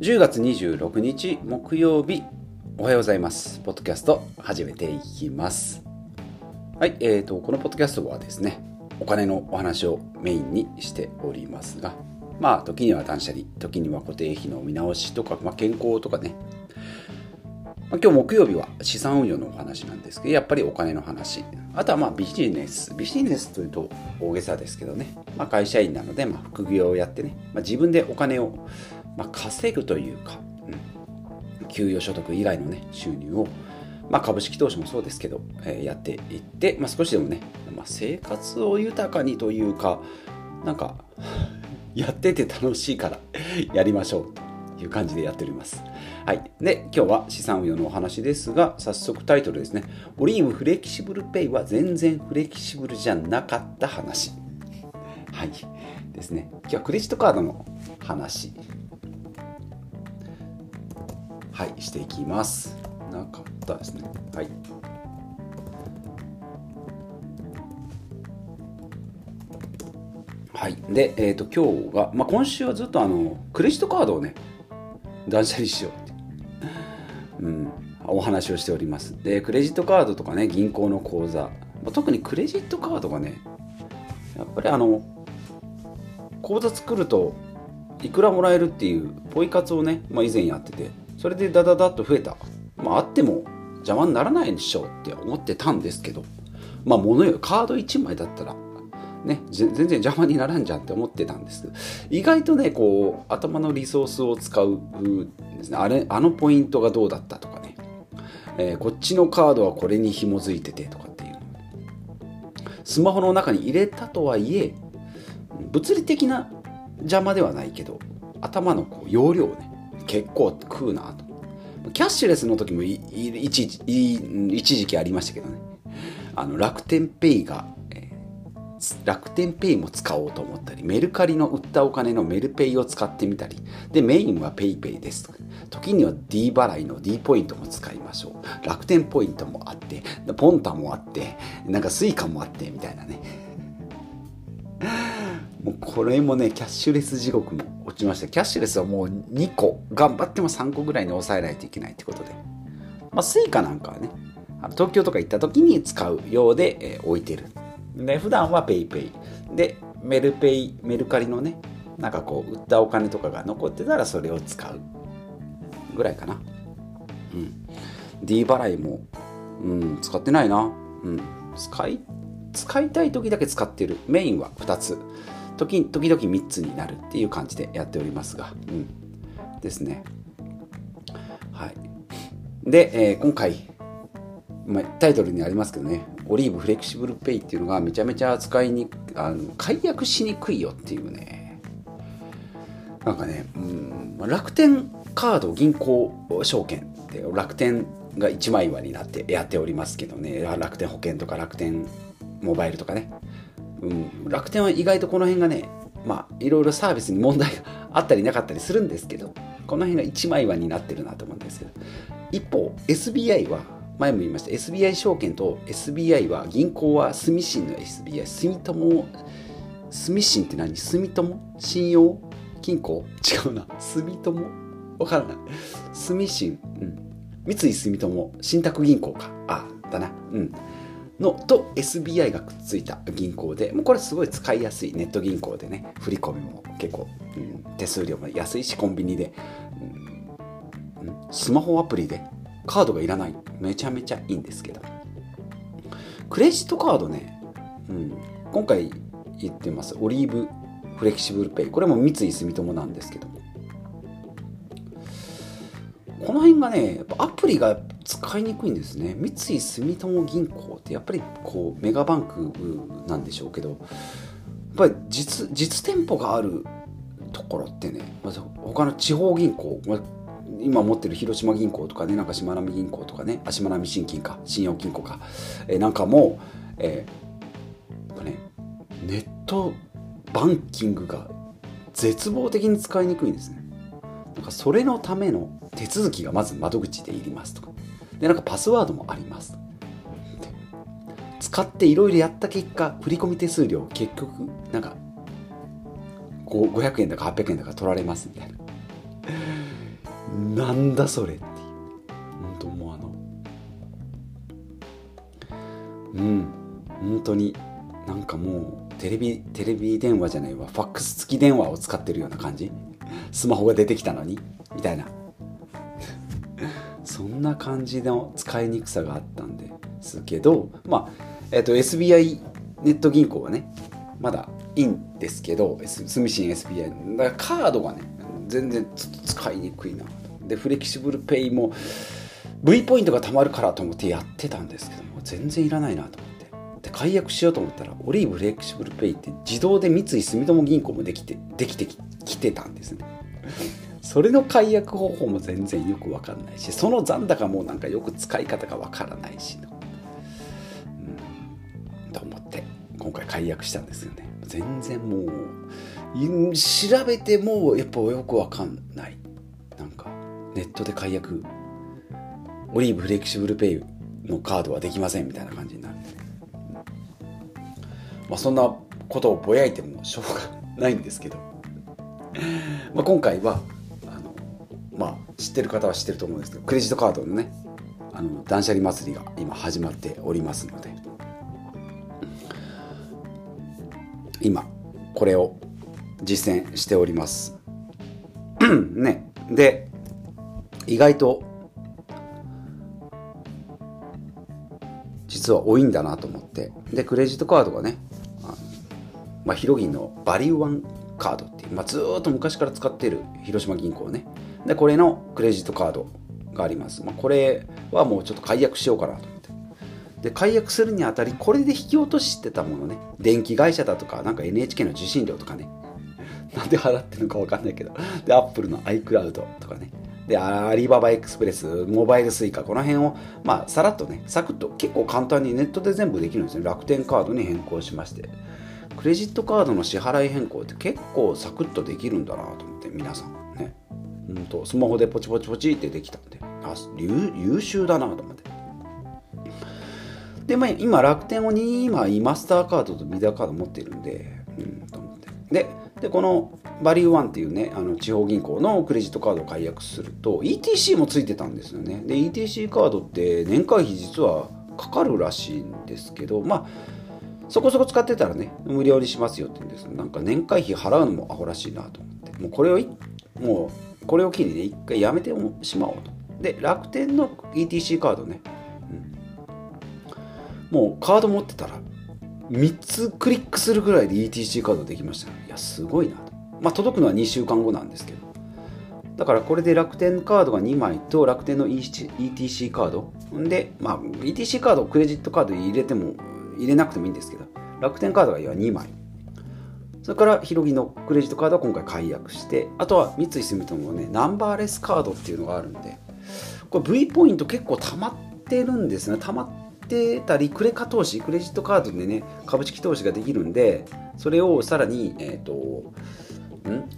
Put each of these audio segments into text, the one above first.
10月26日木曜日、おはようございます。ポッドキャスト始めていきます。はい、このポッドキャストはですね、お金のお話をメインにしておりますが、まあ時には断捨離、時には固定費の見直しとか、健康とかね、今日木曜日は資産運用のお話なんですけど、やっぱりお金の話、あとはビジネスというと大げさですけどね、会社員なので副業をやってね、自分でお金を稼ぐというか、給与所得以外のね収入を、株式投資もそうですけど、やっていって、少しでもね、生活を豊かにというか、やってて楽しいからやりましょうという感じでやっております。はい、で今日は資産運用のお話ですが、早速タイトルですね。オリーブフレキシブルペイは全然フレキシブルじゃなかった話、はいですね。今日はクレジットカードの話、はいしていきます。なかったですね。はい、はい、で、今日が、今週はずっとクレジットカードをね断捨離しようって、お話をしております。でクレジットカードとかね、銀行の口座、特にクレジットカードがね、やっぱり口座作るといくらもらえるっていうポイ活をね、以前やってて、それでダッと増えた、あっても邪魔にならないでしょうって思ってたんですけど、物よ、カード1枚だったらね、全然邪魔にならんじゃんって思ってたんですけど、意外とねこう頭のリソースを使うですね、あのポイントがどうだったとかね、こっちのカードはこれに紐づいててとかっていうの、スマホの中に入れたとはいえ物理的な邪魔ではないけど、頭のこう容量をね結構食うなと。キャッシュレスの時も一時期ありましたけどね、楽天ペイも使おうと思ったり、メルカリの売ったお金のメルペイを使ってみたりで、メインはペイペイですとか、時には D 払いの D ポイントも使いましょう、楽天ポイントもあって、ポンタもあって、スイカもあってみたいなねもうこれもね、キャッシュレス地獄も落ちました。キャッシュレスはもう2個頑張っても3個ぐらいに抑えないといけないってことで、スイカなんかはね、東京とか行った時に使うようで、置いてるで、普段はペイペイで、メルカリのね、売ったお金とかが残ってたらそれを使うぐらいかな。D 払いも、使ってないな。使いたい時だけ使ってる。メインは2つ、時々3つになるっていう感じでやっておりますが、ですね。はい。で、今回、タイトルにありますけどね、オリーブフレキシブルペイっていうのがめちゃめちゃ解約しにくいよっていうね、楽天カード、銀行証券で楽天が一枚岩になってやっておりますけどね、楽天保険とか楽天モバイルとかね、楽天は意外とこの辺がね、いろいろサービスに問題があったりなかったりするんですけど、この辺が一枚岩になってるなと思うんですけど、一方 SBI は前も言いました、 SBI 証券と SBI は、銀行は住信の SBI、 住信って何、住友信用金庫、違うな、住友分からない、住信、三井住友信託銀行か、あだな、のと SBI がくっついた銀行で、もうこれすごい使いやすいネット銀行でね、振り込みも結構、手数料も安いし、コンビニで、スマホアプリでカードがいらない、めちゃめちゃいいんですけど、クレジットカードね、今回言ってますオリーブフレキシブルペイ、これも三井住友なんですけど、この辺がね、やっぱアプリが使いにくいんですね。三井住友銀行ってやっぱりこうメガバンクなんでしょうけど、やっぱり 実店舗があるところってね、他の地方銀行、今持ってる広島銀行とかね、しまなみ銀行とかね、しまなみ信用金庫か、もう、ネットバンキングが絶望的に使いにくいんですね。それのための手続きがまず窓口でいりますとか、でパスワードもあります。使っていろいろやった結果、振込手数料結局500円だか800円だか取られますみたいな。なんだそれって本当もう本当になんかもうテレビ電話じゃないわ、ファックス付き電話を使ってるような感じ、スマホが出てきたのにみたいなそんな感じの使いにくさがあったんですけど、まあSBI ネット銀行はねまだいいんですけど、住信 SBI だからカードがね全然ちょっと使いにくいなで、フレキシブルペイも V ポイントがたまるからと思ってやってたんですけども全然いらないなと思って、で解約しようと思ったらオリーブフレキシブルペイって自動で三井住友銀行もできてきてたんですねそれの解約方法も全然よく分かんないし、その残高もなんかよく使い方が分からないしと思って今回解約したんですよね。全然もう調べてもやっぱよくわかんない、なんかネットで解約オリーブフレキシブルペイのカードはできませんみたいな感じになるんで、まあ、そんなことをぼやいてもしょうがないんですけど、まあ、今回は知ってる方は知ってると思うんですけど、クレジットカードのね断捨離祭りが今始まっておりますので、今これを実践しておりますね。で意外と実は多いんだなと思って、でクレジットカードがねヒロギンのバリューワンカードっていう、ずっと昔から使っている広島銀行ね、でこれのクレジットカードがあります、これはもうちょっと解約しようかなと思って、で解約するにあたりこれで引き落としてたものね、電気会社だとかなんか NHK の受信料とかねなんで払ってるのか分かんないけど、で Apple の iCloud とかね、で Alibaba Express モバイル Suica この辺をさらっとねサクッと結構簡単にネットで全部できるんですね。楽天カードに変更しまして、クレジットカードの支払い変更って結構サクッとできるんだなと思って、皆さんね本当スマホでポチポチポチってできたんで、あ優秀だなと思って、で今楽天を今マスターカードとビザカード持っているんで、と思って、でこのバリューワンっていうね地方銀行のクレジットカードを解約すると ETC もついてたんですよね。で ETC カードって年会費実はかかるらしいんですけど、そこそこ使ってたらね無料にしますよって言うんですけど、なんか年会費払うのもアホらしいなと思って、もうこれを機にね一回やめてしまおうと。で楽天の ETC カードね、もうカード持ってたら3つクリックするぐらいで ETC カードできましたね。いやすごいなと、届くのは2週間後なんですけど、だからこれで楽天カードが2枚と楽天の ETC カードで、ETC カードクレジットカード入れても入れなくてもいいんですけど、楽天カードが2枚、それからヒロギのクレジットカードは今回解約して、あとは三井住友のねナンバーレスカードっていうのがあるんで、これ V ポイント結構溜まってるんですね。クレカ投資、クレジットカードでね株式投資ができるんで、それをさらに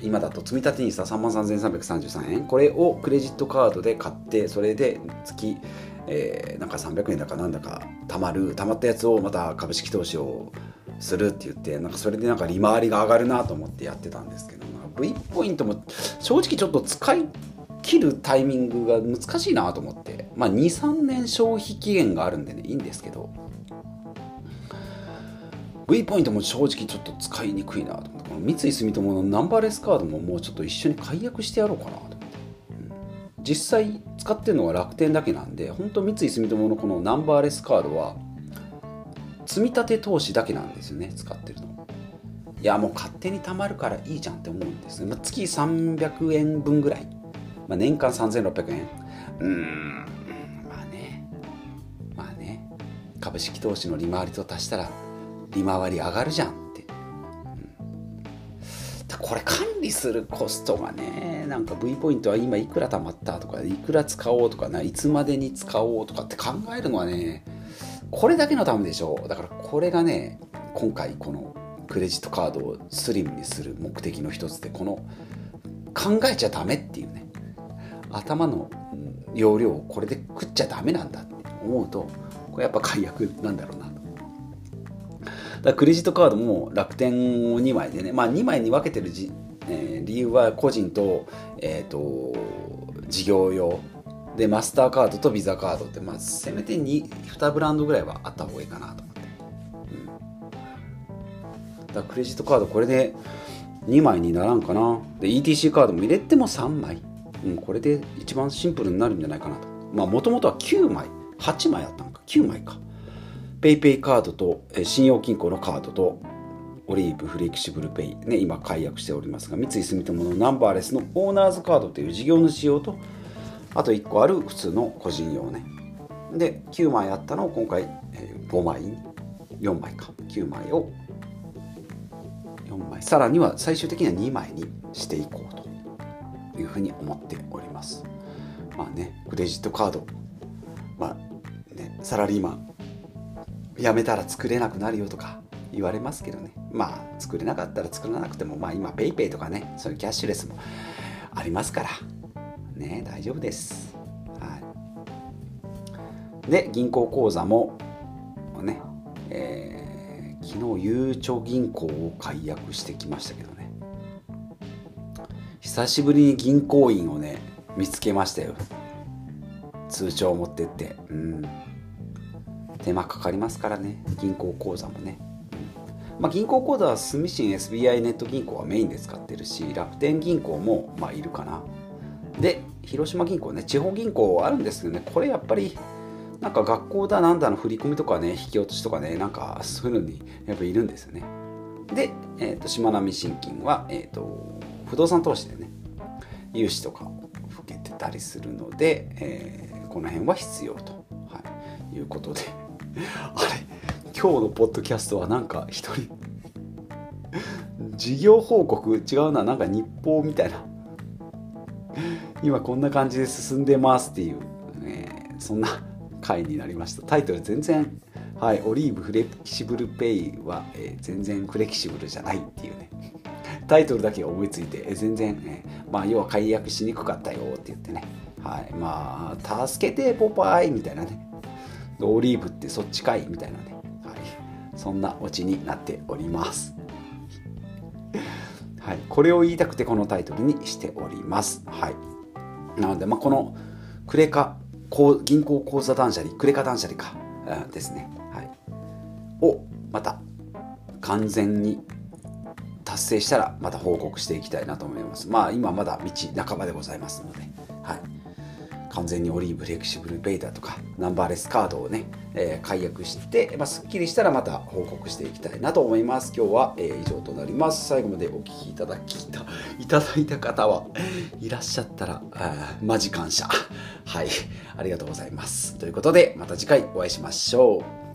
今だと積み立て NISA 33,333 円、これをクレジットカードで買って、それで月、なんか300円だかなんだかたまったやつをまた株式投資をするって言って、それで利回りが上がるなと思ってやってたんですけど、V ポイントも正直ちょっと使い切るタイミングが難しいなと思って、2、3年消費期限があるんでねいいんですけど、 V ポイントも正直ちょっと使いにくいなと思って、この三井住友のナンバーレスカードももうちょっと一緒に解約してやろうかなと思って、実際使ってるのは楽天だけなんで、本当三井住友のこのナンバーレスカードは積み立て投資だけなんですよね使ってるの。いやもう勝手に貯まるからいいじゃんって思うんです、月300円分ぐらい、年間3,600円、まあね株式投資の利回りと足したら利回り上がるじゃんって、これ管理するコストがね、V ポイントは今いくら貯まったとかいくら使おうとかいつまでに使おうとかって考えるのはねこれだけのためでしょう。だからこれがね今回このクレジットカードをスリムにする目的の一つで、この考えちゃダメっていうね頭の容量をこれで食っちゃダメなんだって思うと、これやっぱ解約なんだろうなと。だからクレジットカードも楽天を2枚でね、2枚に分けてる理由は個人と事業用でマスターカードとビザカードって、まあ、せめて 2ブランドぐらいはあった方がいいかなと思って、うん、だからクレジットカードこれで2枚にならんかな。で ETC カードも入れても3枚、うん、これで一番シンプルになるんじゃないかなと。まあもともとは9枚8枚あったのか9枚か。 PayPay カードと信用金庫のカードとオリーブフレキシブルペイ、ね、今解約しておりますが、三井住友のナンバーレスのオーナーズカードという事業主用と、あと1個ある普通の個人用ね。で9枚あったのを今回5枚4枚か9枚を4枚、さらには最終的には2枚にしていこうというふうに思っております。まあね、クレジットカード、まあね、サラリーマン辞めたら作れなくなるよとか言われますけどね、まあ作れなかったら作らなくても、まあ今 PayPay とかね、そういうキャッシュレスもありますからね、大丈夫です、はい、で銀行口座もね、昨日ゆうちょ銀行を解約してきましたけどね、久しぶりに銀行員をね見つけましたよ。通帳を持ってって、うん、手間かかりますからね、銀行口座もね、うん、まあ、銀行口座は住信 SBI ネット銀行はメインで使ってるし、楽天銀行もまあいるかな。で広島銀行ね、地方銀行あるんですけどね、これやっぱりなんか学校だなんだの振り込みとかね、引き落としとかね、なんかそういうのにやっぱいるんですよね。で、しまなみ信金は、不動産投資でね融資とかを受けてたりするので、この辺は必要と、はい、いうことであれ今日のポッドキャストはなんか一人事業報告違うな、なんか日報みたいな、今こんな感じで進んでますっていう、そんな回になりました。タイトル全然、はい、オリーブフレキシブルペイは、全然フレキシブルじゃないっていうねタイトルだけ思いついて、全然、まあ要は解約しにくかったよって言ってね、はい、まあ助けてポパイみたいなね、オリーブってそっちかいみたいなね、はい、そんなオチになっております、はい、これを言いたくてこのタイトルにしております、はい。なので、まあ、このクレカ銀行口座断捨離、クレカ断捨離か、ですね、はい、をまた完全に達成したらまた報告していきたいなと思います。まあ今まだ道半ばでございますので、はい、完全にオリーブフレキシブルペイだとかナンバーレスカードをね、解約して、まあ、すっきりしたらまた報告していきたいなと思います。今日は、以上となります。最後までお聞きいただいた方はいらっしゃったらマジ感謝はい、ありがとうございます。ということでまた次回お会いしましょう。